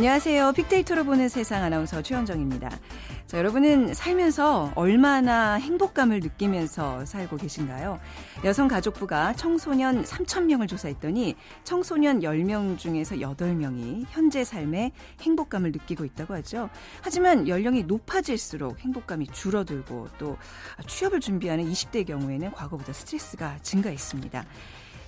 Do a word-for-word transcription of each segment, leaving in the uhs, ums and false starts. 안녕하세요. 빅데이터로 보는 세상 아나운서 최현정입니다. 자, 여러분은 살면서 얼마나 행복감을 느끼면서 살고 계신가요? 여성가족부가 청소년 삼천 명을 조사했더니 청소년 열 명 중에서 여덟 명이 현재 삶에 행복감을 느끼고 있다고 하죠. 하지만 연령이 높아질수록 행복감이 줄어들고 또 취업을 준비하는 이십 대의 경우에는 과거보다 스트레스가 증가했습니다.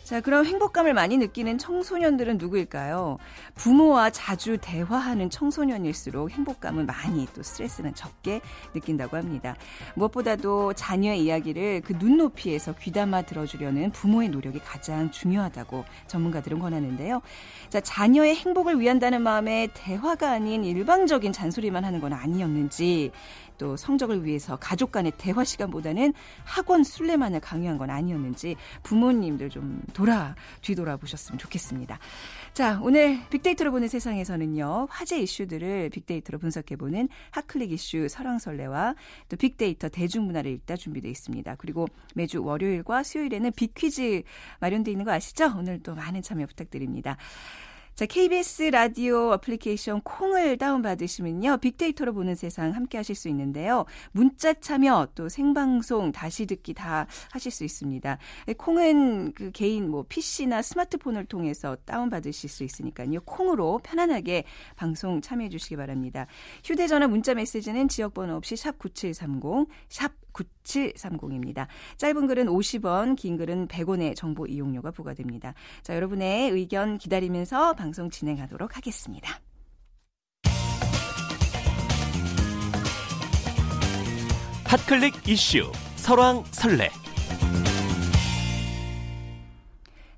자, 그럼 행복감을 많이 느끼는 청소년들은 누구일까요? 부모와 자주 대화하는 청소년일수록 행복감은 많이, 또 스트레스는 적게 느낀다고 합니다. 무엇보다도 자녀의 이야기를 그 눈높이에서 귀담아 들어주려는 부모의 노력이 가장 중요하다고 전문가들은 권하는데요. 자, 자녀의 행복을 위한다는 마음에 대화가 아닌 일방적인 잔소리만 하는 건 아니었는지, 또 성적을 위해서 가족 간의 대화 시간보다는 학원 순례만을 강요한 건 아니었는지 부모님들 좀 돌아 뒤돌아 보셨으면 좋겠습니다. 자, 오늘 빅데이터로 보는 세상에서는요, 화제 이슈들을 빅데이터로 분석해보는 핫클릭 이슈 설왕설래와 또 빅데이터 대중문화를 읽다 준비되어 있습니다. 그리고 매주 월요일과 수요일에는 빅퀴즈 마련되어 있는 거 아시죠? 오늘 또 많은 참여 부탁드립니다. 자, 케이비에스 라디오 어플리케이션 콩을 다운받으시면요, 빅데이터로 보는 세상 함께 하실 수 있는데요. 문자 참여, 또 생방송, 다시 듣기 다 하실 수 있습니다. 콩은 그 개인 뭐 피씨나 스마트폰을 통해서 다운받으실 수 있으니까요. 콩으로 편안하게 방송 참여해 주시기 바랍니다. 휴대전화 문자 메시지는 지역번호 없이 샵 구칠삼공, 샵 구칠삼공입니다. 짧은 글은 오십 원, 긴 글은 백 원의 정보 이용료가 부과됩니다. 자, 여러분의 의견 기다리면서 방송 진행하도록 하겠습니다. 핫클릭 이슈 설왕설래.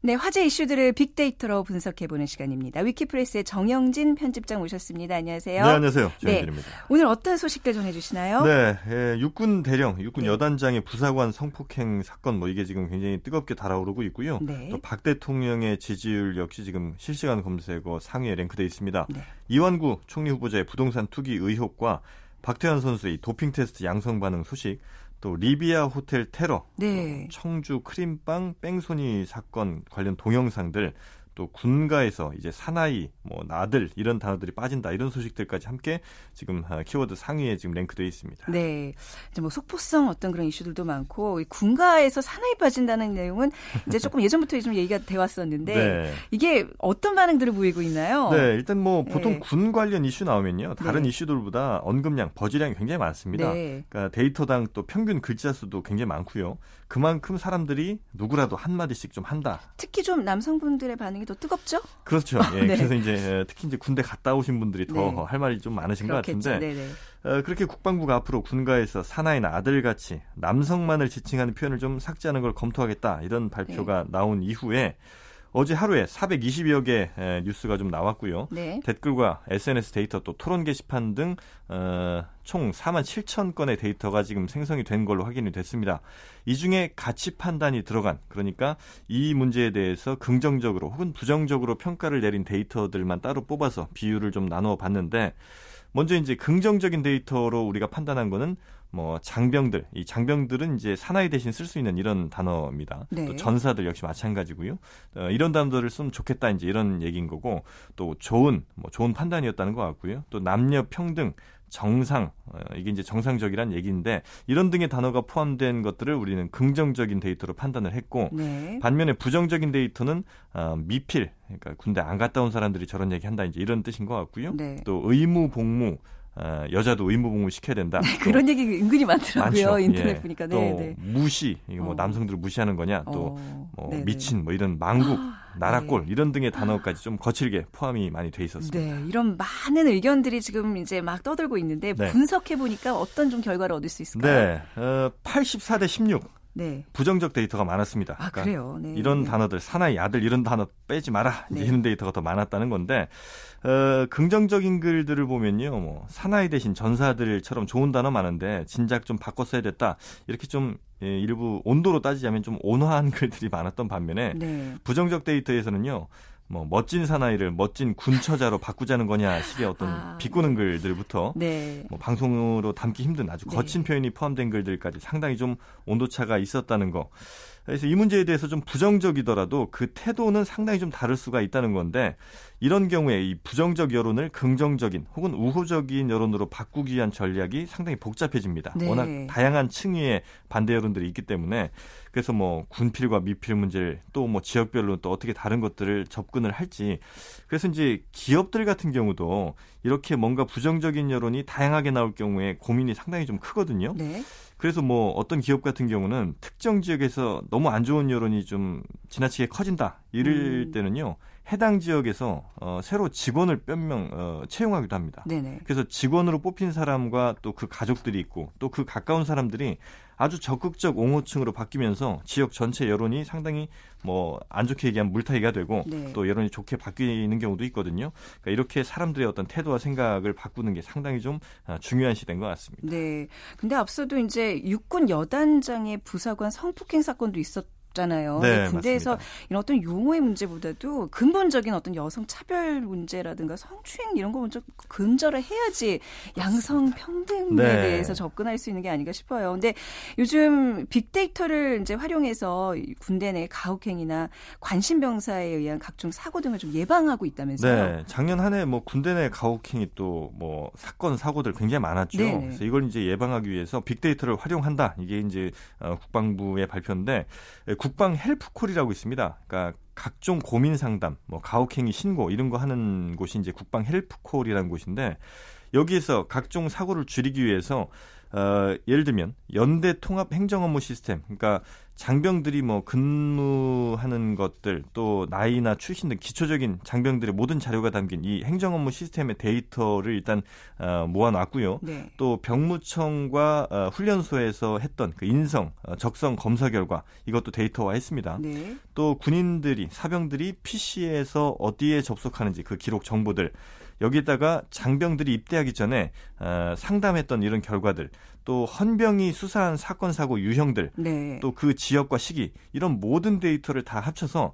네, 화제 이슈들을 빅데이터로 분석해보는 시간입니다. 위키프레스의 정영진 편집장 오셨습니다. 안녕하세요. 네, 안녕하세요. 정영진입니다. 네, 오늘 어떤 소식들 전해주시나요? 네, 예, 육군 대령, 육군 네. 여단장의 부사관 성폭행 사건, 뭐 이게 지금 굉장히 뜨겁게 달아오르고 있고요. 네. 또 박 대통령의 지지율 역시 지금 실시간 검색어 상위에 랭크되어 있습니다. 네. 이완구 총리 후보자의 부동산 투기 의혹과 박태현 선수의 도핑 테스트 양성 반응 소식, 또 리비아 호텔 테러, 네. 청주 크림빵 뺑소니 사건 관련 동영상들, 또 군가에서 이제 사나이, 뭐 나들 이런 단어들이 빠진다, 이런 소식들까지 함께 지금 키워드 상위에 지금 랭크되어 있습니다. 네, 이제 뭐 속보성 어떤 그런 이슈들도 많고, 이 군가에서 사나이 빠진다는 내용은 이제 조금 예전부터 좀 얘기가 돼 왔었는데 네. 이게 어떤 반응들을 보이고 있나요? 네, 일단 뭐 보통 네. 군 관련 이슈 나오면요, 다른 네. 이슈들보다 언급량, 버즈량이 굉장히 많습니다. 네. 그러니까 데이터당 또 평균 글자 수도 굉장히 많고요. 그만큼 사람들이 누구라도 한 마디씩 좀 한다. 특히 좀 남성분들의 반응이 더 뜨겁죠? 그렇죠. 예, 네. 그래서 이제 특히 이제 군대 갔다 오신 분들이 더 할 네. 말이 좀 많으신 그렇겠죠. 것 같은데 네네. 어, 그렇게 국방부가 앞으로 군가에서 사나이나 아들같이 남성만을 지칭하는 표현을 좀 삭제하는 걸 검토하겠다, 이런 발표가 네. 나온 이후에 어제 하루에 사백이십여 개 뉴스가 좀 나왔고요. 네. 댓글과 에스엔에스 데이터, 또 토론 게시판 등 어, 총 사만 칠천 건의 데이터가 지금 생성이 된 걸로 확인이 됐습니다. 이 중에 가치 판단이 들어간, 그러니까 이 문제에 대해서 긍정적으로 혹은 부정적으로 평가를 내린 데이터들만 따로 뽑아서 비율을 좀 나누어 봤는데, 먼저 이제 긍정적인 데이터로 우리가 판단한 거는 뭐 장병들, 이 장병들은 이제 사나이 대신 쓸 수 있는 이런 단어입니다. 네. 또 전사들 역시 마찬가지고요. 어, 이런 단어를 쓰면 좋겠다, 이제 이런 얘기인 거고, 또 좋은, 뭐 좋은 판단이었다는 것 같고요. 또 남녀 평등, 정상, 어, 이게 이제 정상적이란 얘기인데, 이런 등의 단어가 포함된 것들을 우리는 긍정적인 데이터로 판단을 했고, 네. 반면에 부정적인 데이터는 어, 미필, 그러니까 군대 안 갔다 온 사람들이 저런 얘기 한다, 이제 이런 뜻인 것 같고요. 네. 또 의무 복무, 어, 여자도 의무복무 시켜야 된다. 네, 그런 얘기 은근히 많더라고요. 많죠. 인터넷 예. 보니까. 네, 또 네. 무시, 뭐 어. 남성들을 무시하는 거냐, 또 어. 뭐 미친, 뭐 이런 망국, 나락골 네. 이런 등의 단어까지 좀 거칠게 포함이 많이 돼 있었습니다. 네, 이런 많은 의견들이 지금 이제 막 떠들고 있는데 네. 분석해 보니까 어떤 좀 결과를 얻을 수 있을까요? 네, 어, 팔십사 대 십육. 네. 부정적 데이터가 많았습니다. 아, 그러니까 그래요? 네. 이런 단어들, 사나이, 아들 이런 단어 빼지 마라, 이제 네. 이런 데이터가 더 많았다는 건데, 어, 긍정적인 글들을 보면요, 뭐 사나이 대신 전사들처럼 좋은 단어 많은데 진작 좀 바꿨어야 됐다, 이렇게 좀 예, 일부 온도로 따지자면 좀 온화한 글들이 많았던 반면에 네. 부정적 데이터에서는요, 뭐 멋진 사나이를 멋진 군처자로 바꾸자는 거냐 식의 어떤 아, 비꼬는 글들부터 네. 뭐 방송으로 담기 힘든 아주 거친 네. 표현이 포함된 글들까지 상당히 좀 온도차가 있었다는 거. 그래서 이 문제에 대해서 좀 부정적이더라도 그 태도는 상당히 좀 다를 수가 있다는 건데, 이런 경우에 이 부정적 여론을 긍정적인 혹은 우호적인 여론으로 바꾸기 위한 전략이 상당히 복잡해집니다. 네. 워낙 다양한 층위의 반대 여론들이 있기 때문에. 그래서 뭐 군필과 미필 문제를 또 뭐 지역별로 또 어떻게 다른 것들을 접근을 할지. 그래서 이제 기업들 같은 경우도 이렇게 뭔가 부정적인 여론이 다양하게 나올 경우에 고민이 상당히 좀 크거든요. 네. 그래서 뭐 어떤 기업 같은 경우는 특정 지역에서 너무 안 좋은 여론이 좀 지나치게 커진다 이럴 음. 때는요. 해당 지역에서 어, 새로 직원을 몇 명 어, 채용하기도 합니다. 네네. 그래서 직원으로 뽑힌 사람과 또 그 가족들이 있고 또 그 가까운 사람들이 아주 적극적 옹호층으로 바뀌면서 지역 전체 여론이 상당히 뭐 안 좋게 얘기하면 물타기가 되고 네. 또 여론이 좋게 바뀌는 경우도 있거든요. 그러니까 이렇게 사람들의 어떤 태도와 생각을 바꾸는 게 상당히 좀 중요한 시대인 것 같습니다. 네. 근데 앞서도 이제 육군 여단장의 부사관 성폭행 사건도 있었. 잖아요. 네, 군대에서 맞습니다. 이런 어떤 용어의 문제보다도 근본적인 어떤 여성 차별 문제라든가 성추행 이런 거 먼저 근절을 해야지 양성 평등에 네. 대해서 접근할 수 있는 게 아닌가 싶어요. 근데 요즘 빅데이터를 이제 활용해서 군대 내 가혹행위나 관심 병사에 의한 각종 사고 등을 좀 예방하고 있다면서요? 네, 작년 한 해 뭐 군대 내 가혹행위 또 뭐 사건 사고들 굉장히 많았죠. 네네. 그래서 이걸 이제 예방하기 위해서 빅데이터를 활용한다. 이게 이제 국방부의 발표인데. 국방 헬프콜이라고 있습니다. 그러니까 각종 고민 상담, 뭐 가혹행위 신고 이런 거 하는 곳이 이제 국방 헬프콜이라는 곳인데, 여기에서 각종 사고를 줄이기 위해서 어, 예를 들면 연대 통합 행정 업무 시스템, 그러니까 장병들이 뭐 근무하는 것들, 또 나이나 출신 등 기초적인 장병들의 모든 자료가 담긴 이 행정 업무 시스템의 데이터를 일단 어, 모아놨고요. 네. 또 병무청과 어, 훈련소에서 했던 그 인성, 어, 적성 검사 결과 이것도 데이터화했습니다. 네. 또 군인들이, 사병들이 피씨에서 어디에 접속하는지 그 기록 정보들, 여기에다가 장병들이 입대하기 전에 어, 상담했던 이런 결과들, 또 헌병이 수사한 사건 사고 유형들, 네. 또 그 지역과 시기, 이런 모든 데이터를 다 합쳐서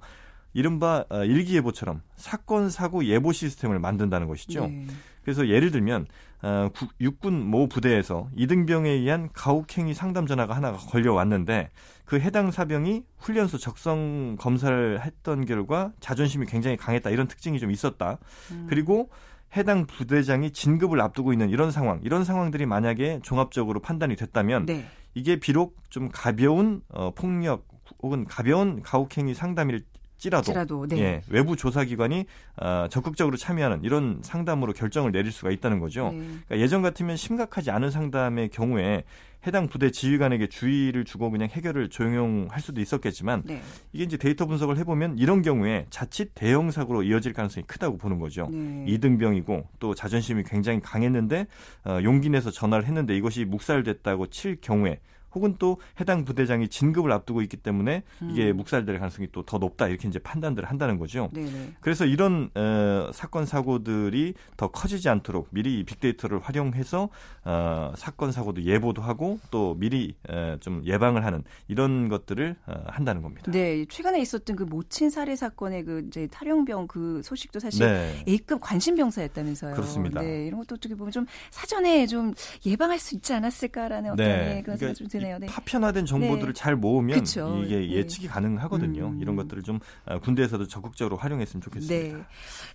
이른바 어, 일기예보처럼 사건 사고 예보 시스템을 만든다는 것이죠. 네. 그래서 예를 들면 어, 구, 육군 모 부대에서 이등병에 의한 가혹행위 상담 전화가 하나가 걸려왔는데, 그 해당 사병이 훈련소 적성 검사를 했던 결과 자존심이 굉장히 강했다, 이런 특징이 좀 있었다. 음. 그리고 해당 부대장이 진급을 앞두고 있는 이런 상황, 이런 상황들이 만약에 종합적으로 판단이 됐다면 네. 이게 비록 좀 가벼운 어, 폭력 혹은 가벼운 가혹행위 상담일 지라도, 지라도 네. 예, 외부 조사기관이 어, 적극적으로 참여하는 이런 상담으로 결정을 내릴 수가 있다는 거죠. 네. 그러니까 예전 같으면 심각하지 않은 상담의 경우에 해당 부대 지휘관에게 주의를 주고 그냥 해결을 조용할 수도 있었겠지만 네. 이게 이제 데이터 분석을 해보면 이런 경우에 자칫 대형 사고로 이어질 가능성이 크다고 보는 거죠. 네. 이등병이고 또 자존심이 굉장히 강했는데 어, 용기 내서 전화를 했는데 이것이 묵살됐다고 칠 경우에, 혹은 또 해당 부대장이 진급을 앞두고 있기 때문에 이게 음. 묵살될 가능성이 또 더 높다, 이렇게 이제 판단들을 한다는 거죠. 네네. 그래서 이런 어, 사건 사고들이 더 커지지 않도록 미리 이 빅데이터를 활용해서 어, 사건 사고도 예보도 하고 또 미리 어, 좀 예방을 하는 이런 것들을 어, 한다는 겁니다. 네, 최근에 있었던 그 모친 살해 사건의 그 이제 탈영병 그 소식도 사실 네. A급 관심 병사였다면서요. 그렇습니다. 네, 이런 것도 어떻게 보면 좀 사전에 좀 예방할 수 있지 않았을까라는 어떤 네. 네, 그런 생각 좀 드네요. 네. 파편화된 정보들을 네. 잘 모으면 그쵸. 이게 예측이 네. 가능하거든요. 음. 이런 것들을 좀 군대에서도 적극적으로 활용했으면 좋겠습니다. 네.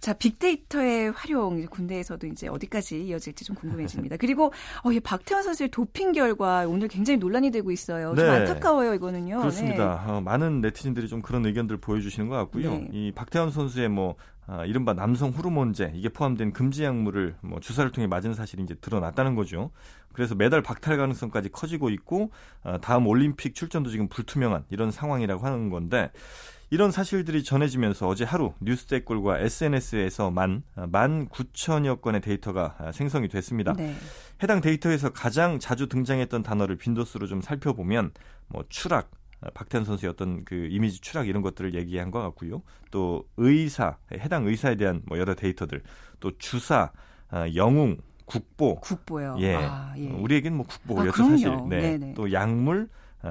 자, 빅데이터의 활용, 군대에서도 이제 어디까지 이어질지 좀 궁금해집니다. 그리고 어, 예, 박태환 선수의 도핑 결과 오늘 굉장히 논란이 되고 있어요. 네. 좀 안타까워요, 이거는요. 그렇습니다. 네. 어, 많은 네티즌들이 좀 그런 의견들을 보여주시는 것 같고요. 네. 이 박태환 선수의 뭐 아, 이른바 남성 호르몬제, 이게 포함된 금지 약물을 뭐 주사를 통해 맞은 사실이 이제 드러났다는 거죠. 그래서 메달 박탈 가능성까지 커지고 있고 아, 다음 올림픽 출전도 지금 불투명한 이런 상황이라고 하는 건데, 이런 사실들이 전해지면서 어제 하루 뉴스 댓글과 에스엔에스에서만 만 구천여 건의 데이터가 생성이 됐습니다. 네. 해당 데이터에서 가장 자주 등장했던 단어를 빈도수로 좀 살펴보면 뭐 추락, 박태현 선수의 어떤 그 이미지 추락 이런 것들을 얘기한 것 같고요. 또 의사, 해당 의사에 대한 뭐 여러 데이터들, 또 주사, 영웅, 국보, 국보요. 예, 아, 예. 우리에겐 뭐 국보였죠 아, 사실. 네. 또 약물,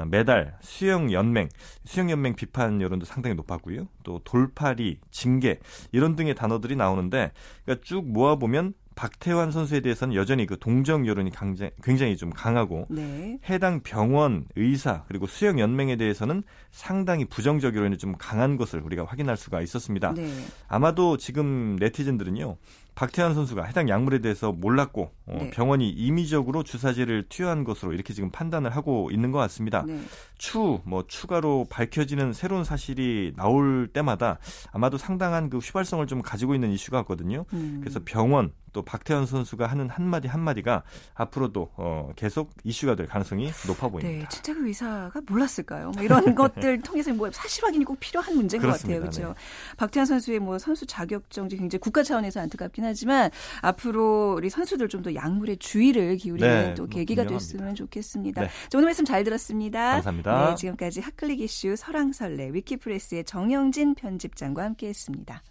메달, 수영 연맹, 수영 연맹 비판 여론도 상당히 높았고요. 또 돌팔이, 징계 이런 등의 단어들이 나오는데, 그러니까 쭉 모아 보면 박태환 선수에 대해서는 여전히 그 동정 여론이 강제, 굉장히 좀 강하고 네. 해당 병원, 의사 그리고 수영연맹에 대해서는 상당히 부정적 여론이 좀 강한 것을 우리가 확인할 수가 있었습니다. 네. 아마도 지금 네티즌들은요. 박태환 선수가 해당 약물에 대해서 몰랐고 어, 네. 병원이 임의적으로 주사제를 투여한 것으로 이렇게 지금 판단을 하고 있는 것 같습니다. 네. 추, 뭐 추가로 밝혀지는 새로운 사실이 나올 때마다 아마도 상당한 그 휘발성을 좀 가지고 있는 이슈 같거든요. 음. 그래서 병원 또 박태현 선수가 하는 한마디 한마디가 앞으로도 어, 계속 이슈가 될 가능성이 높아 보입니다. 네, 진짜 그 의사가 몰랐을까요? 뭐 이런 것들 통해서 뭐 사실 확인이 꼭 필요한 문제인 그렇습니다. 것 같아요. 그렇죠. 네. 박태현 선수의 뭐 선수 자격증 굉장히 국가 차원에서 안타깝긴 하지만 앞으로 우리 선수들 좀 더 약물에 주의를 기울이는 네, 또 계기가 뭐 됐으면 좋겠습니다. 네. 자, 오늘 말씀 잘 들었습니다. 감사합니다. 네, 지금까지 핫클릭 이슈 설왕설래 위키프레스의 정영진 편집장과 함께했습니다.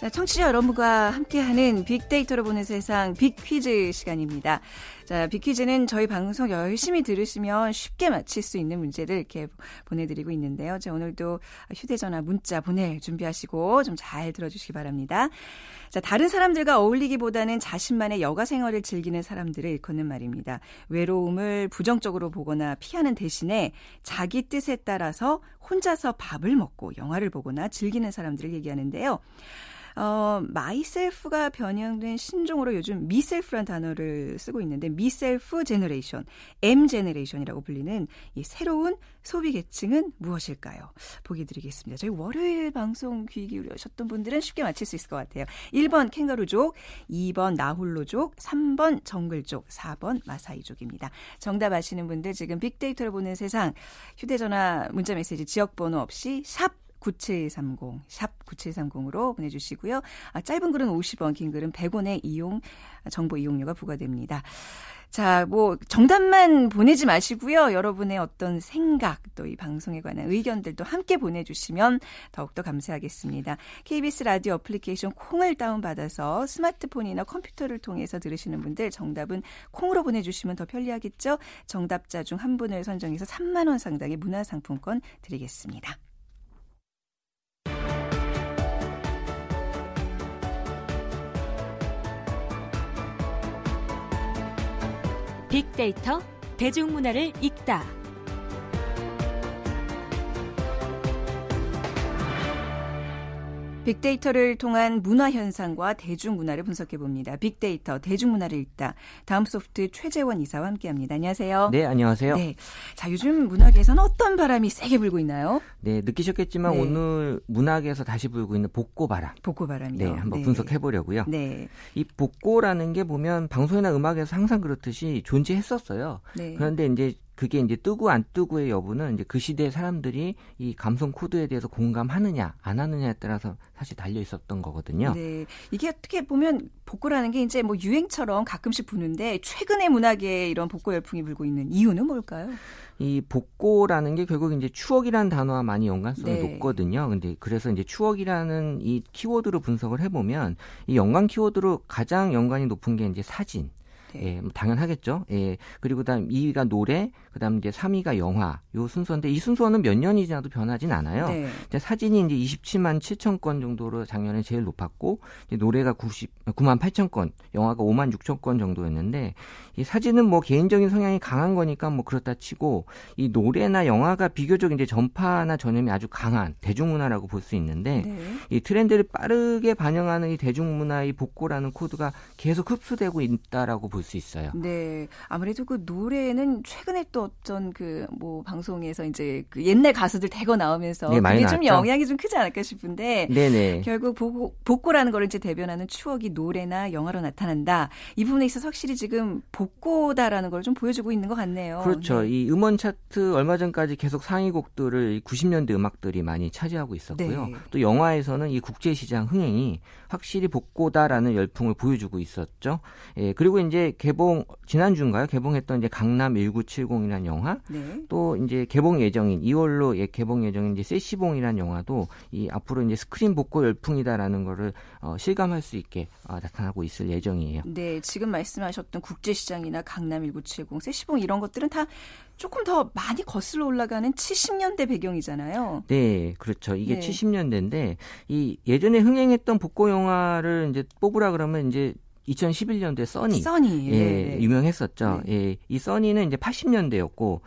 자, 청취자 여러분과 함께하는 빅데이터로 보는 세상 빅퀴즈 시간입니다. 자, 빅퀴즈는 저희 방송 열심히 들으시면 쉽게 맞힐 수 있는 문제들 이렇게 보내드리고 있는데요. 자, 오늘도 휴대전화 문자 보낼 준비하시고 좀 잘 들어주시기 바랍니다. 자, 다른 사람들과 어울리기보다는 자신만의 여가 생활을 즐기는 사람들을 일컫는 말입니다. 외로움을 부정적으로 보거나 피하는 대신에 자기 뜻에 따라서 혼자서 밥을 먹고 영화를 보거나 즐기는 사람들을 얘기하는데요. 어, 마이셀프가 변형된 신종으로 요즘 미셀프란 단어를 쓰고 있는데 미셀프 제너레이션, M 제너레이션이라고 불리는 이 새로운 소비 계층은 무엇일까요? 보기 드리겠습니다. 저희 월요일 방송 귀 기울이셨던 분들은 쉽게 맞힐 수 있을 것 같아요. 일 번 캥거루족, 이 번 나홀로족, 삼 번 정글족, 사 번 마사이족입니다. 정답 아시는 분들 지금 빅데이터를 보는 세상 휴대전화 문자메시지 지역번호 없이 샵 구칠삼공, 샵 구칠삼공으로 보내주시고요. 아, 짧은 글은 오십 원, 긴 글은 백 원의 이용, 정보 이용료가 부과됩니다. 자, 뭐 정답만 보내지 마시고요. 여러분의 어떤 생각, 또 이 방송에 관한 의견들도 함께 보내주시면 더욱더 감사하겠습니다. 케이비에스 라디오 어플리케이션 콩을 다운받아서 스마트폰이나 컴퓨터를 통해서 들으시는 분들 정답은 콩으로 보내주시면 더 편리하겠죠. 정답자 중 한 분을 선정해서 삼만 원 상당의 문화상품권 드리겠습니다. 빅데이터, 대중문화를 읽다. 빅데이터를 통한 문화현상과 대중문화를 분석해봅니다. 빅데이터, 대중문화를 읽다. 다음소프트 최재원 이사와 함께합니다. 안녕하세요. 네, 안녕하세요. 네. 자, 요즘 문학에서는 어떤 바람이 세게 불고 있나요? 네, 느끼셨겠지만 네. 오늘 문학에서 다시 불고 있는 복고바람. 복고바람이요. 네, 한번 네. 분석해보려고요. 네. 이 복고라는 게 보면 방송이나 음악에서 항상 그렇듯이 존재했었어요. 네. 그런데 이제 그게 이제 뜨고 안 뜨고의 여부는 이제 그 시대의 사람들이 이 감성 코드에 대해서 공감하느냐 안 하느냐에 따라서 사실 달려 있었던 거거든요. 네, 이게 어떻게 보면 복고라는 게 이제 뭐 유행처럼 가끔씩 부는데 최근의 문학에 이런 복고 열풍이 불고 있는 이유는 뭘까요? 이 복고라는 게 결국 이제 추억이라는 단어와 많이 연관성이 네. 높거든요. 근데 그래서 이제 추억이라는 이 키워드로 분석을 해보면 이 연관 키워드로 가장 연관이 높은 게 이제 사진. 예, 당연하겠죠. 예. 그리고 그다음 이 위가 노래, 그다음 이제 삼 위가 영화. 요 순서인데 이 순서는 몇 년이 지나도 변하진 않아요. 네. 이제 사진이 이제 이십칠만 칠천 건 정도로 작년에 제일 높았고 이제 노래가 구십구만 팔천 건, 영화가 오만 육천 건 정도였는데 이 사진은 뭐 개인적인 성향이 강한 거니까 뭐 그렇다 치고 이 노래나 영화가 비교적 이제 전파나 전염이 아주 강한 대중문화라고 볼 수 있는데 네. 이 트렌드를 빠르게 반영하는 이 대중문화의 복고라는 코드가 계속 흡수되고 있다라고 볼 수 있어요. 네, 아무래도 그 노래는 최근에 또 어떤 그 뭐 방송에서 이제 그 옛날 가수들 대거 나오면서 네, 그게 좀 영향이 좀 크지 않을까 싶은데 네네. 결국 복고, 복고라는 걸 이제 대변하는 추억이 노래나 영화로 나타난다. 이 부분에 있어서 확실히 지금 복고다라는 걸 좀 보여주고 있는 것 같네요. 그렇죠. 네. 이 음원 차트 얼마 전까지 계속 상위곡들을 구십 년대 음악들이 많이 차지하고 있었고요. 네. 또 영화에서는 이 국제시장 흥행이 확실히 복고다라는 열풍을 보여주고 있었죠. 예, 그리고 이제 개봉 지난주인가요? 개봉했던 이제 강남 천구백칠십이라는 영화, 네. 또 이제 개봉 예정인 이월로 예, 개봉 예정인 이제 세시봉이라는 영화도 이 앞으로 이제 스크린 복고 열풍이다라는 거를 어, 실감할 수 있게 어, 나타나고 있을 예정이에요. 네, 지금 말씀하셨던 국제시장이나 강남 천구백칠십, 세시봉 이런 것들은 다 조금 더 많이 거슬러 올라가는 칠십 년대 배경이잖아요. 네, 그렇죠. 이게 네. 칠십 년대인데 이 예전에 흥행했던 복고 영화를 이제 뽑으라 그러면 이제 이천십일 년도에 써니, 써니. 예, 유명했었죠. 네. 예, 이 써니는 이제 팔십 년대였고,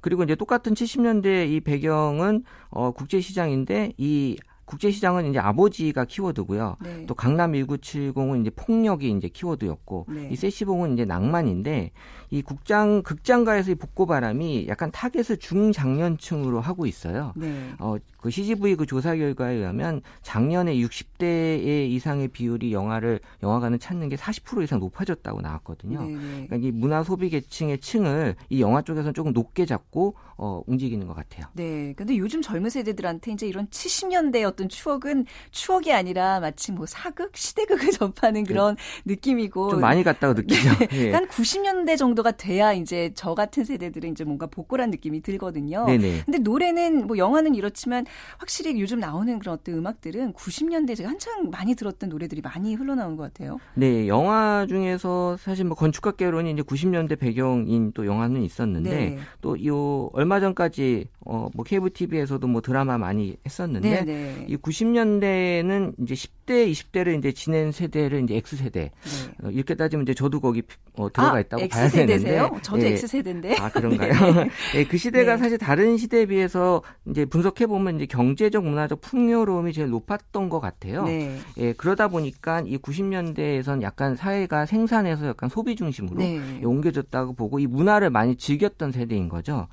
그리고 이제 똑같은 칠십 년대 이 배경은 어, 국제시장인데 이 국제시장은 이제 아버지가 키워드고요. 네. 또 강남 천구백칠십은 이제 폭력이 이제 키워드였고, 네. 이 세시봉은 이제 낭만인데, 이 국장, 극장가에서의 복고바람이 약간 타겟을 중장년층으로 하고 있어요. 네. 어, 그 씨지브이 그 조사 결과에 의하면 작년에 육십 대 이상의 비율이 영화를, 영화관을 찾는 게 사십 퍼센트 이상 높아졌다고 나왔거든요. 네. 그러니까 이 문화 소비 계층의 층을 이 영화 쪽에서는 조금 높게 잡고, 어, 움직이는 것 같아요. 네. 근데 요즘 젊은 세대들한테 이제 이런 칠십 년대 어떤 추억은 추억이 아니라 마치 뭐 사극, 시대극을 접하는 그런 네. 느낌이고 좀 많이 갔다고 느끼죠. 네. 한 구십 년대 정도가 돼야 이제 저 같은 세대들은 이제 뭔가 복고란 느낌이 들거든요. 네네. 근데 노래는 뭐 영화는 이렇지만 확실히 요즘 나오는 그런 어떤 음악들은 구십 년대 제가 한창 많이 들었던 노래들이 많이 흘러나온 것 같아요. 네, 영화 중에서 사실 뭐 건축학개론이 이제 구십 년대 배경인 또 영화는 있었는데 네. 또 요 얼마 전까지 어 뭐 케이블 티비에서도 뭐 드라마 많이 했었는데. 네네. 이 구십 년대는 이제 십 대, 이십 대를 이제 지낸 세대를 이제 X세대. 네. 이렇게 따지면 이제 저도 거기 어, 들어가 있다고 아, 봐야 되는데. 저도 예. X세대인데. 아, 그런가요? 네. 예, 그 시대가 네. 사실 다른 시대에 비해서 이제 분석해 보면 이제 경제적, 문화적 풍요로움이 제일 높았던 것 같아요. 네. 예, 그러다 보니까 이 구십 년대에선 약간 사회가 생산해서 약간 소비 중심으로 네. 예, 옮겨졌다고 보고 이 문화를 많이 즐겼던 세대인 거죠.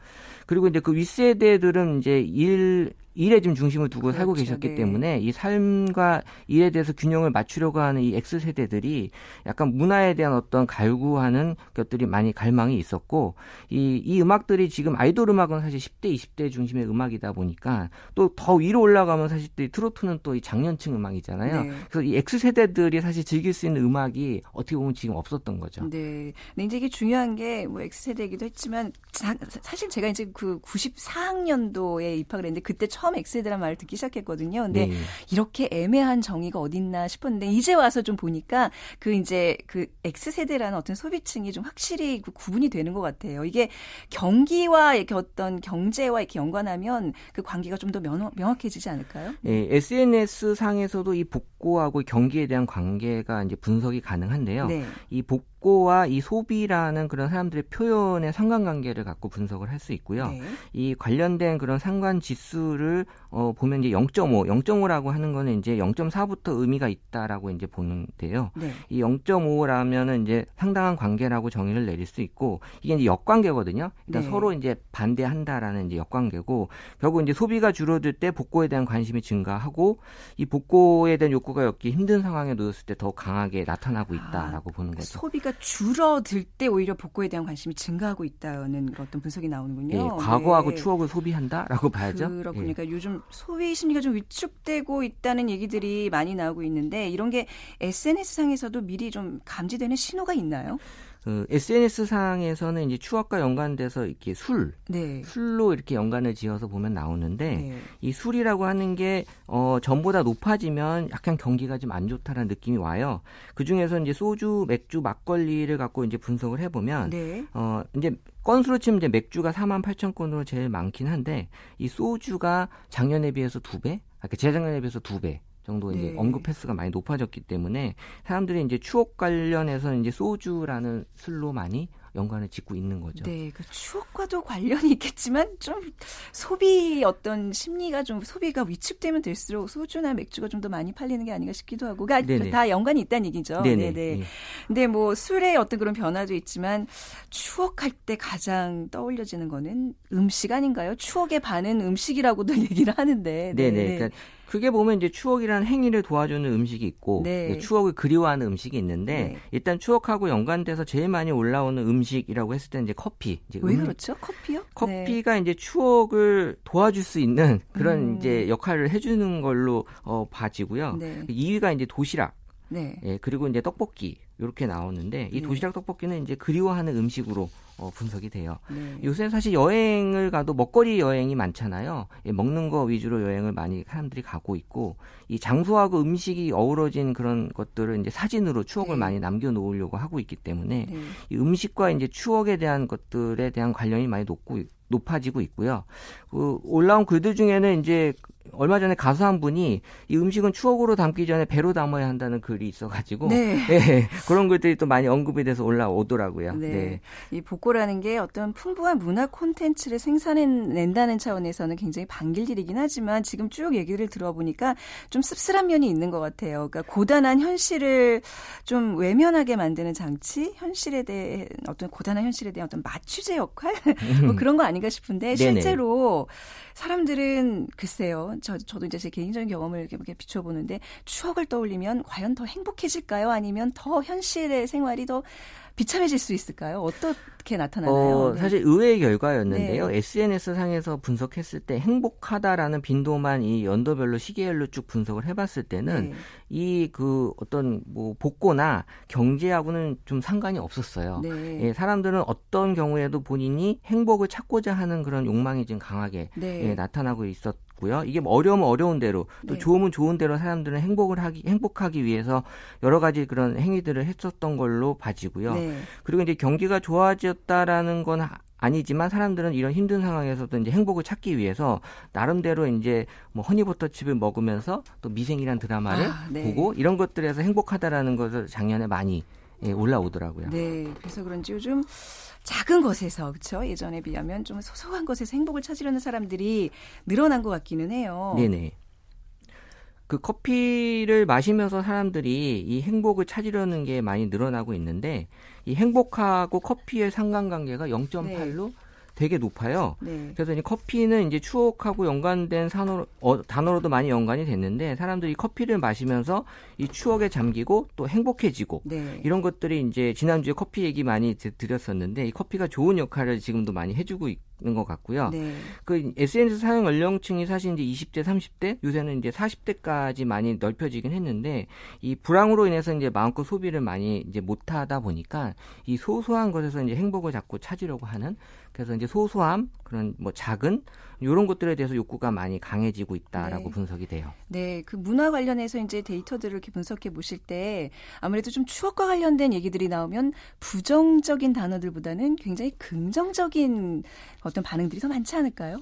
그리고 이제 그 윗세대들은 이제 일 일에 좀 중심을 두고 그렇죠, 살고 계셨기 네. 때문에 이 삶과 일에 대해서 균형을 맞추려고 하는 이 X세대들이 약간 문화에 대한 어떤 갈구하는 것들이 많이 갈망이 있었고 이, 이 음악들이 지금 아이돌 음악은 사실 십 대, 이십 대 중심의 음악이다 보니까 또 더 위로 올라가면 사실 또 이 트로트는 또 이 장년층 음악이잖아요. 네. 그래서 이 X세대들이 사실 즐길 수 있는 음악이 어떻게 보면 지금 없었던 거죠. 네. 근데 이제 이게 중요한 게 뭐 X세대이기도 했지만 자, 사실 제가 이제 그 구십사 학년도에 입학을 했는데 그때 처음 X세대라는 말을 듣기 시작했거든요. 근데 네. 이렇게 애매한 정의가 어딨나 싶었는데 이제 와서 좀 보니까 그 이제 그 X세대라는 어떤 소비층이 좀 확실히 그 구분이 되는 것 같아요. 이게 경기와 이렇게 어떤 경제와 이렇게 연관하면 그 관계가 좀 더 명확해지지 않을까요? 네, 에스엔에스 상에서도 이 복고하고 경기에 대한 관계가 이제 분석이 가능한데요. 네. 이 복 복고와 이 소비라는 그런 사람들의 표현의 상관관계를 갖고 분석을 할 수 있고요. 네. 이 관련된 그런 상관지수를 어, 보면 이제 영 점 오, 영 점 오라고 하는 거는 이제 영 점 사부터 의미가 있다라고 이제 보는데요. 네. 이 영 점 오라면은 이제 상당한 관계라고 정의를 내릴 수 있고 이게 이제 역관계거든요. 일단 네. 서로 이제 반대한다라는 이제 역관계고 결국 이제 소비가 줄어들 때 복고에 대한 관심이 증가하고 이 복고에 대한 욕구가 엮기 힘든 상황에 놓였을 때 더 강하게 나타나고 있다라고 아, 보는 거죠. 소비가 줄어들 때 오히려 복고에 대한 관심이 증가하고 있다는 어떤 분석이 나오는군요. 예, 과거하고 네. 추억을 소비한다라고 봐야죠. 그렇군요. 예. 그러니까 요즘 소비 심리가 좀 위축되고 있다는 얘기들이 많이 나오고 있는데 이런 게 에스엔에스상에서도 미리 좀 감지되는 신호가 있나요? 그 에스엔에스상에서는 이제 추억과 연관돼서 이렇게 술, 네. 술로 이렇게 연관을 지어서 보면 나오는데 네. 이 술이라고 하는 게 어, 전보다 높아지면 약간 경기가 좀 안 좋다라는 느낌이 와요. 그 중에서 이제 소주, 맥주, 막걸리를 갖고 이제 분석을 해보면 네. 어, 이제 건수로 치면 이제 맥주가 사만 팔천 건으로 제일 많긴 한데 이 소주가 작년에 비해서 두 배, 그러니까 재작년에 비해서 두 배. 정도 이제 네. 언급 횟수가 많이 높아졌기 때문에 사람들이 이제 추억 관련해서 이제 소주라는 술로 많이 연관을 짓고 있는 거죠. 네, 그 추억과도 관련이 있겠지만 좀 소비 어떤 심리가 좀 소비가 위축되면 될수록 소주나 맥주가 좀 더 많이 팔리는 게 아닌가 싶기도 하고, 그러니까 다 연관이 있다는 얘기죠. 네네. 네네. 근데 뭐 술의 어떤 그런 변화도 있지만 추억할 때 가장 떠올려지는 거는 음식 아닌가요? 추억의 반은 음식이라고도 얘기를 하는데. 네네. 네네. 그러니까 그게 보면 이제 추억이라는 행위를 도와주는 음식이 있고 네. 추억을 그리워하는 음식이 있는데 네. 일단 추억하고 연관돼서 제일 많이 올라오는 음식이라고 했을 때 이제 커피. 이제 왜 음... 그렇죠? 커피요? 커피가 네. 이제 추억을 도와줄 수 있는 그런 음. 이제 역할을 해주는 걸로 어, 봐지고요. 네. 이 위가 이제 도시락. 네. 예, 그리고 이제 떡볶이. 이렇게 나오는데 이 도시락 떡볶이는 이제 그리워하는 음식으로 어, 분석이 돼요. 네. 요새 사실 여행을 가도 먹거리 여행이 많잖아요. 예, 먹는 거 위주로 여행을 많이 사람들이 가고 있고 이 장소하고 음식이 어우러진 그런 것들을 이제 사진으로 추억을 네. 많이 남겨놓으려고 하고 있기 때문에 네. 이 음식과 이제 추억에 대한 것들에 대한 관련이 많이 높고 높아지고 있고요. 그 올라온 글들 중에는 이제 얼마 전에 가수 한 분이 이 음식은 추억으로 담기 전에 배로 담아야 한다는 글이 있어가지고 네. 네, 그런 글들이 또 많이 언급이 돼서 올라오더라고요. 네. 네. 이 복고라는 게 어떤 풍부한 문화 콘텐츠를 생산해낸다는 차원에서는 굉장히 반길 일이긴 하지만 지금 쭉 얘기를 들어보니까 좀 씁쓸한 면이 있는 것 같아요. 그러니까 고단한 현실을 좀 외면하게 만드는 장치, 현실에 대해 어떤 고단한 현실에 대한 어떤 마취제 역할 뭐 그런 거 아닌가 싶은데 실제로 네네. 사람들은 글쎄요. 저, 저도 이제 제 개인적인 경험을 이렇게 비춰보는데 추억을 떠올리면 과연 더 행복해질까요? 아니면 더 현실의 생활이 더 비참해질 수 있을까요? 어떻게 나타나나요? 어, 네. 사실 의외의 결과였는데요. 네. 에스엔에스 상에서 분석했을 때 행복하다라는 빈도만 이 연도별로 시기별로 쭉 분석을 해봤을 때는 네. 이 그 어떤 뭐 복고나 경제하고는 좀 상관이 없었어요. 네. 예, 사람들은 어떤 경우에도 본인이 행복을 찾고자 하는 그런 욕망이 지금 강하게 네. 예, 나타나고 있었. 이게 어려우면 어려운 대로 또 네. 좋으면 좋은 대로 사람들은 행복을 하기 행복하기 위해서 여러 가지 그런 행위들을 했었던 걸로 봐지고요. 네. 그리고 이제 경기가 좋아졌다라는 건 아니지만 사람들은 이런 힘든 상황에서도 이제 행복을 찾기 위해서 나름대로 이제 뭐 허니버터칩을 먹으면서 또 미생이란 드라마를 아, 네. 보고 이런 것들에서 행복하다라는 것을 작년에 많이 예, 올라오더라고요. 네, 그래서 그런지 요즘 작은 것에서 그렇죠? 예전에 비하면 좀 소소한 것에서 행복을 찾으려는 사람들이 늘어난 것 같기는 해요. 네네. 그 커피를 마시면서 사람들이 이 행복을 찾으려는 게 많이 늘어나고 있는데 이 행복하고 커피의 상관관계가 영 점 팔로 네. 되게 높아요. 네. 그래서 이제 커피는 이제 추억하고 연관된 산으로, 어, 단어로도 많이 연관이 됐는데 사람들이 커피를 마시면서 이 추억에 잠기고 또 행복해지고 네. 이런 것들이 이제 지난주에 커피 얘기 많이 드렸었는데 이 커피가 좋은 역할을 지금도 많이 해주고 있는 것 같고요. 네. 그 에스엔에스 사용 연령층이 사실 이제 이십 대, 삼십 대, 요새는 이제 사십 대까지 많이 넓혀지긴 했는데 이 불황으로 인해서 이제 마음껏 소비를 많이 이제 못하다 보니까 이 소소한 것에서 이제 행복을 자꾸 찾으려고 하는 그래서 이제 소소함, 그런 뭐 작은 이런 것들에 대해서 욕구가 많이 강해지고 있다라고 네. 분석이 돼요. 네, 그 문화 관련해서 이제 데이터들을 이렇게 분석해 보실 때 아무래도 좀 추억과 관련된 얘기들이 나오면 부정적인 단어들보다는 굉장히 긍정적인 어떤 반응들이 더 많지 않을까요?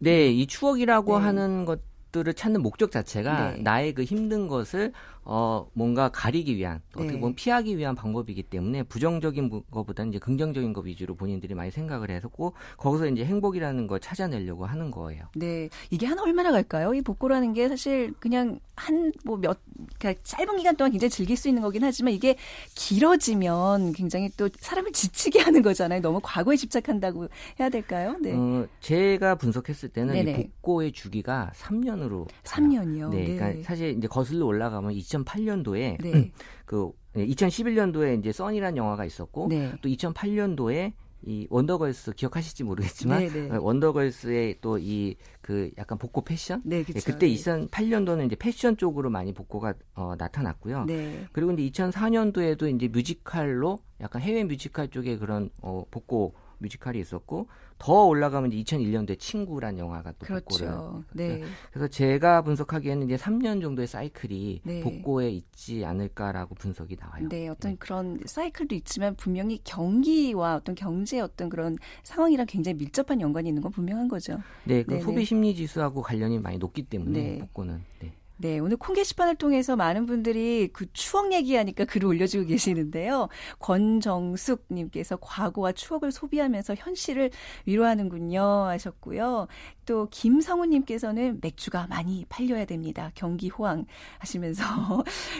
네, 이 추억이라고 네. 하는 것. 들을 찾는 목적 자체가 네. 나의 그 힘든 것을 어 뭔가 가리기 위한 네. 어떻게 보면 피하기 위한 방법이기 때문에 부정적인 것보다는 이제 긍정적인 것 위주로 본인들이 많이 생각을 했었고 거기서 이제 행복이라는 걸 찾아내려고 하는 거예요. 네, 이게 한 얼마나 갈까요? 이 복고라는 게 사실 그냥 한 뭐 몇 그러니까 짧은 기간 동안 굉장히 즐길 수 있는 거긴 하지만 이게 길어지면 굉장히 또 사람을 지치게 하는 거잖아요. 너무 과거에 집착한다고 해야 될까요? 네, 어, 제가 분석했을 때는 네네. 이 복고의 주기가 삼 년. 삼 년이요. 네, 그러니까 네. 사실 이제 거슬러 올라가면 이천팔 년도에 네. 그 이천십일 년도에 이제 선이라는 영화가 있었고 네. 또 이천팔 년도에 이 원더걸스 기억하실지 모르겠지만 네, 네. 원더걸스의 또 이 그 약간 복고 패션 네, 네, 그때 이천팔 년도는 이제 패션 쪽으로 많이 복고가 어, 나타났고요. 네. 그리고 이제 이천사 년도에도 이제 뮤지컬로 약간 해외 뮤지컬 쪽에 그런 어, 복고 뮤지컬이 있었고 더 올라가면 이제 이천일 년도에 친구란 영화가 또 그렇죠. 복고를 네. 그래서 제가 분석하기에는 이제 삼 년 정도의 사이클이 네. 복고에 있지 않을까라고 분석이 나와요. 네, 어떤 네. 그런 사이클도 있지만 분명히 경기와 어떤 경제의 어떤 그런 상황이랑 굉장히 밀접한 연관이 있는 건 분명한 거죠. 네, 그 소비 심리 지수하고 관련이 많이 높기 때문에 네. 복고는. 네. 네, 오늘 콩 게시판을 통해서 많은 분들이 그 추억 얘기하니까 글을 올려주고 계시는데요. 권정숙님께서 과거와 추억을 소비하면서 현실을 위로하는군요 하셨고요. 또 김성우님께서는 맥주가 많이 팔려야 됩니다. 경기 호황 하시면서.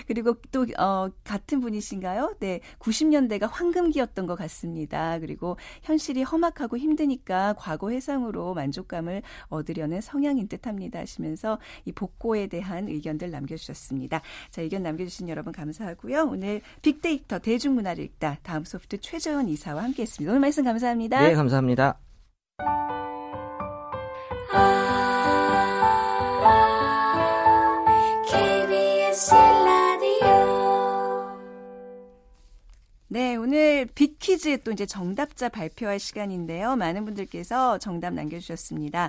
그리고 또 어, 같은 분이신가요? 네, 구십 년대가 황금기였던 것 같습니다. 그리고 현실이 험악하고 힘드니까 과거 회상으로 만족감을 얻으려는 성향인 듯합니다 하시면서 이 복고에 대한 의견들 남겨주셨습니다. 자, 의견 남겨주신 여러분 감사하고요. 오늘 빅데이터 대중문화를 읽다 다음 소프트 최재원 이사와 함께했습니다. 오늘 말씀 감사합니다. 네, 감사합니다. 네, 오늘 빅퀴즈 또 이제 정답자 발표할 시간인데요. 많은 분들께서 정답 남겨주셨습니다.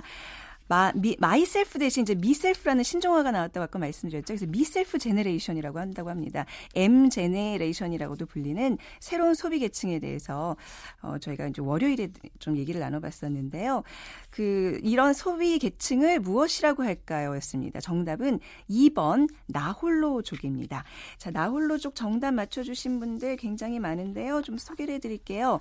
마, 미, 마이셀프 대신 이제 미셀프라는 신종화가 나왔다고 아까 말씀드렸죠. 그래서 미셀프 제네레이션이라고 한다고 합니다. M 제네레이션이라고도 불리는 새로운 소비 계층에 대해서 어, 저희가 이제 월요일에 좀 얘기를 나눠봤었는데요. 그 이런 소비 계층을 무엇이라고 할까요?였습니다. 정답은 이 번 나홀로족입니다. 자, 나홀로족 정답 맞춰주신 분들 굉장히 많은데요. 좀 소개를 해드릴게요.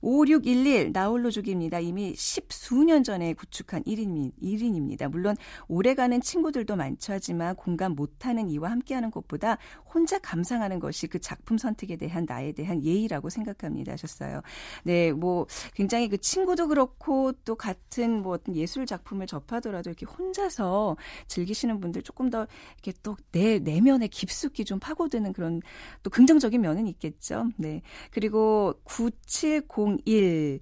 오육일일 나홀로족입니다. 이미 십수년 전에 구축한 일인, 일인입니다. 물론 오래가는 친구들도 많죠. 하지만 공감 못하는 이와 함께하는 것보다 혼자 감상하는 것이 그 작품 선택에 대한 나에 대한 예의라고 생각합니다. 하셨어요. 네, 뭐 굉장히 그 친구도 그렇고 또 같은 뭐 어떤 예술 작품을 접하더라도 이렇게 혼자서 즐기시는 분들 조금 더 이렇게 또 내 내면에 깊숙이 좀 파고드는 그런 또 긍정적인 면은 있겠죠. 네, 그리고 구칠공일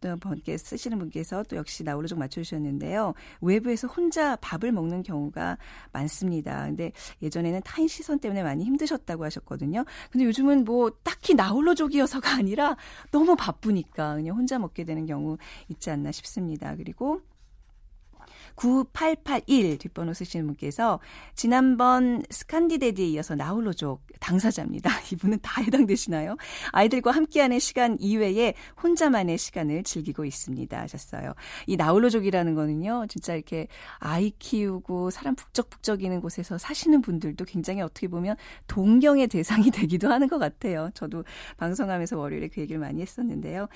또 번개 쓰시는 분께서 또 역시 나홀로족 맞춰주셨는데요. 외부에서 혼자 밥을 먹는 경우가 많습니다. 근데 예전에는 타인 시선 때문에 많이 힘드셨다고 하셨거든요. 근데 요즘은 뭐 딱히 나홀로족이어서가 아니라 너무 바쁘니까 그냥 혼자 먹게 되는 경우 있지 않나 싶습니다. 그리고 구팔팔일 뒷번호 쓰시는 분께서 지난번 스칸디데디에 이어서 나홀로족 당사자입니다. 이분은 다 해당되시나요? 아이들과 함께하는 시간 이외에 혼자만의 시간을 즐기고 있습니다. 하셨어요. 이 나홀로족이라는 거는요. 진짜 이렇게 아이 키우고 사람 북적북적이는 곳에서 사시는 분들도 굉장히 어떻게 보면 동경의 대상이 되기도 하는 것 같아요. 저도 방송하면서 월요일에 그 얘기를 많이 했었는데요.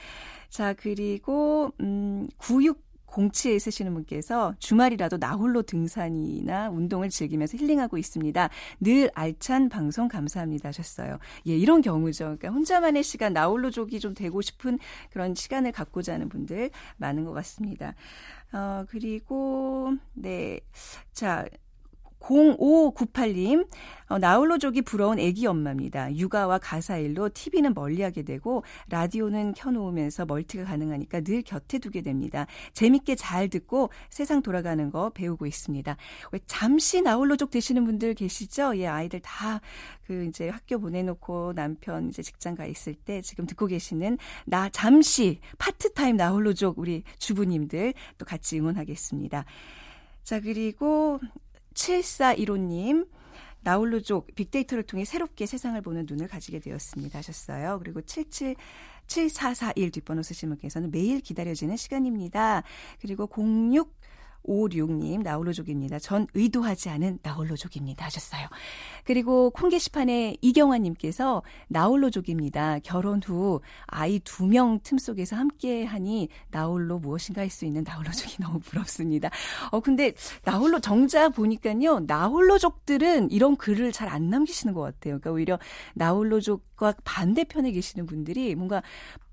자, 그리고 음, 구육 공치에 쓰시는 분께서 주말이라도 나홀로 등산이나 운동을 즐기면서 힐링하고 있습니다. 늘 알찬 방송 감사합니다. 하셨어요. 예, 이런 경우죠. 그러니까 혼자만의 시간, 나홀로족이 좀 되고 싶은 그런 시간을 갖고자 하는 분들 많은 것 같습니다. 어, 그리고, 네. 자. 공오구팔 님, 어, 나홀로족이 부러운 애기 엄마입니다. 육아와 가사일로 티비는 멀리하게 되고 라디오는 켜놓으면서 멀티가 가능하니까 늘 곁에 두게 됩니다. 재밌게 잘 듣고 세상 돌아가는 거 배우고 있습니다. 잠시 나홀로족 되시는 분들 계시죠? 예, 아이들 다 그 이제 학교 보내놓고 남편 이제 직장 가 있을 때 지금 듣고 계시는 나 잠시 파트타임 나홀로족 우리 주부님들 또 같이 응원하겠습니다. 자, 그리고 칠사일오 님, 나홀로족 빅데이터를 통해 새롭게 세상을 보는 눈을 가지게 되었습니다. 하셨어요. 그리고 칠칠칠사사일 뒷번호 쓰신 분께서는 매일 기다려지는 시간입니다. 그리고 공육오육 님, 나홀로족입니다. 전 의도하지 않은 나홀로족입니다. 하셨어요. 그리고 콩 게시판에 이경화님께서 나홀로족입니다. 결혼 후 아이 두 명 틈 속에서 함께하니 나홀로 무엇인가 할 수 있는 나홀로족이 너무 부럽습니다. 어 근데 나홀로 정자 보니까요. 나홀로족들은 이런 글을 잘 안 남기시는 것 같아요. 그러니까 오히려 나홀로족과 반대편에 계시는 분들이 뭔가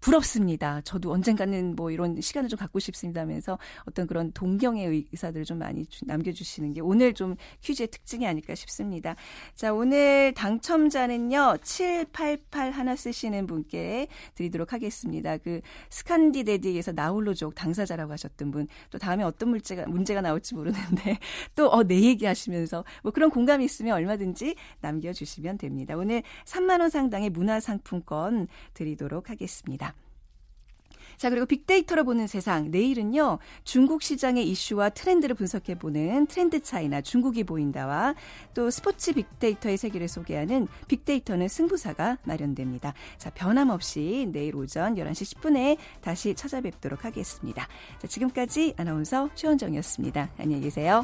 부럽습니다. 저도 언젠가는 뭐 이런 시간을 좀 갖고 싶습니다면서 어떤 그런 동경의 의사들을 좀 많이 남겨주시는 게 오늘 좀 퀴즈의 특징이 아닐까 싶습니다. 자, 오늘 당첨자는요, 칠팔팔 하나 쓰시는 분께 드리도록 하겠습니다. 그 스칸디데디에서 나홀로족 당사자라고 하셨던 분, 또 다음에 어떤 문제가, 문제가 나올지 모르는데 또 어, 내 얘기하시면서 뭐 그런 공감이 있으면 얼마든지 남겨주시면 됩니다. 오늘 삼만 원 상당의 문화상품권 드리도록 하겠습니다. 자, 그리고 빅데이터로 보는 세상. 내일은요. 중국 시장의 이슈와 트렌드를 분석해보는 트렌드 차이나 중국이 보인다와 또 스포츠 빅데이터의 세계를 소개하는 빅데이터는 승부사가 마련됩니다. 자, 변함없이 내일 오전 열한시 십분에 다시 찾아뵙도록 하겠습니다. 자, 지금까지 아나운서 최원정이었습니다. 안녕히 계세요.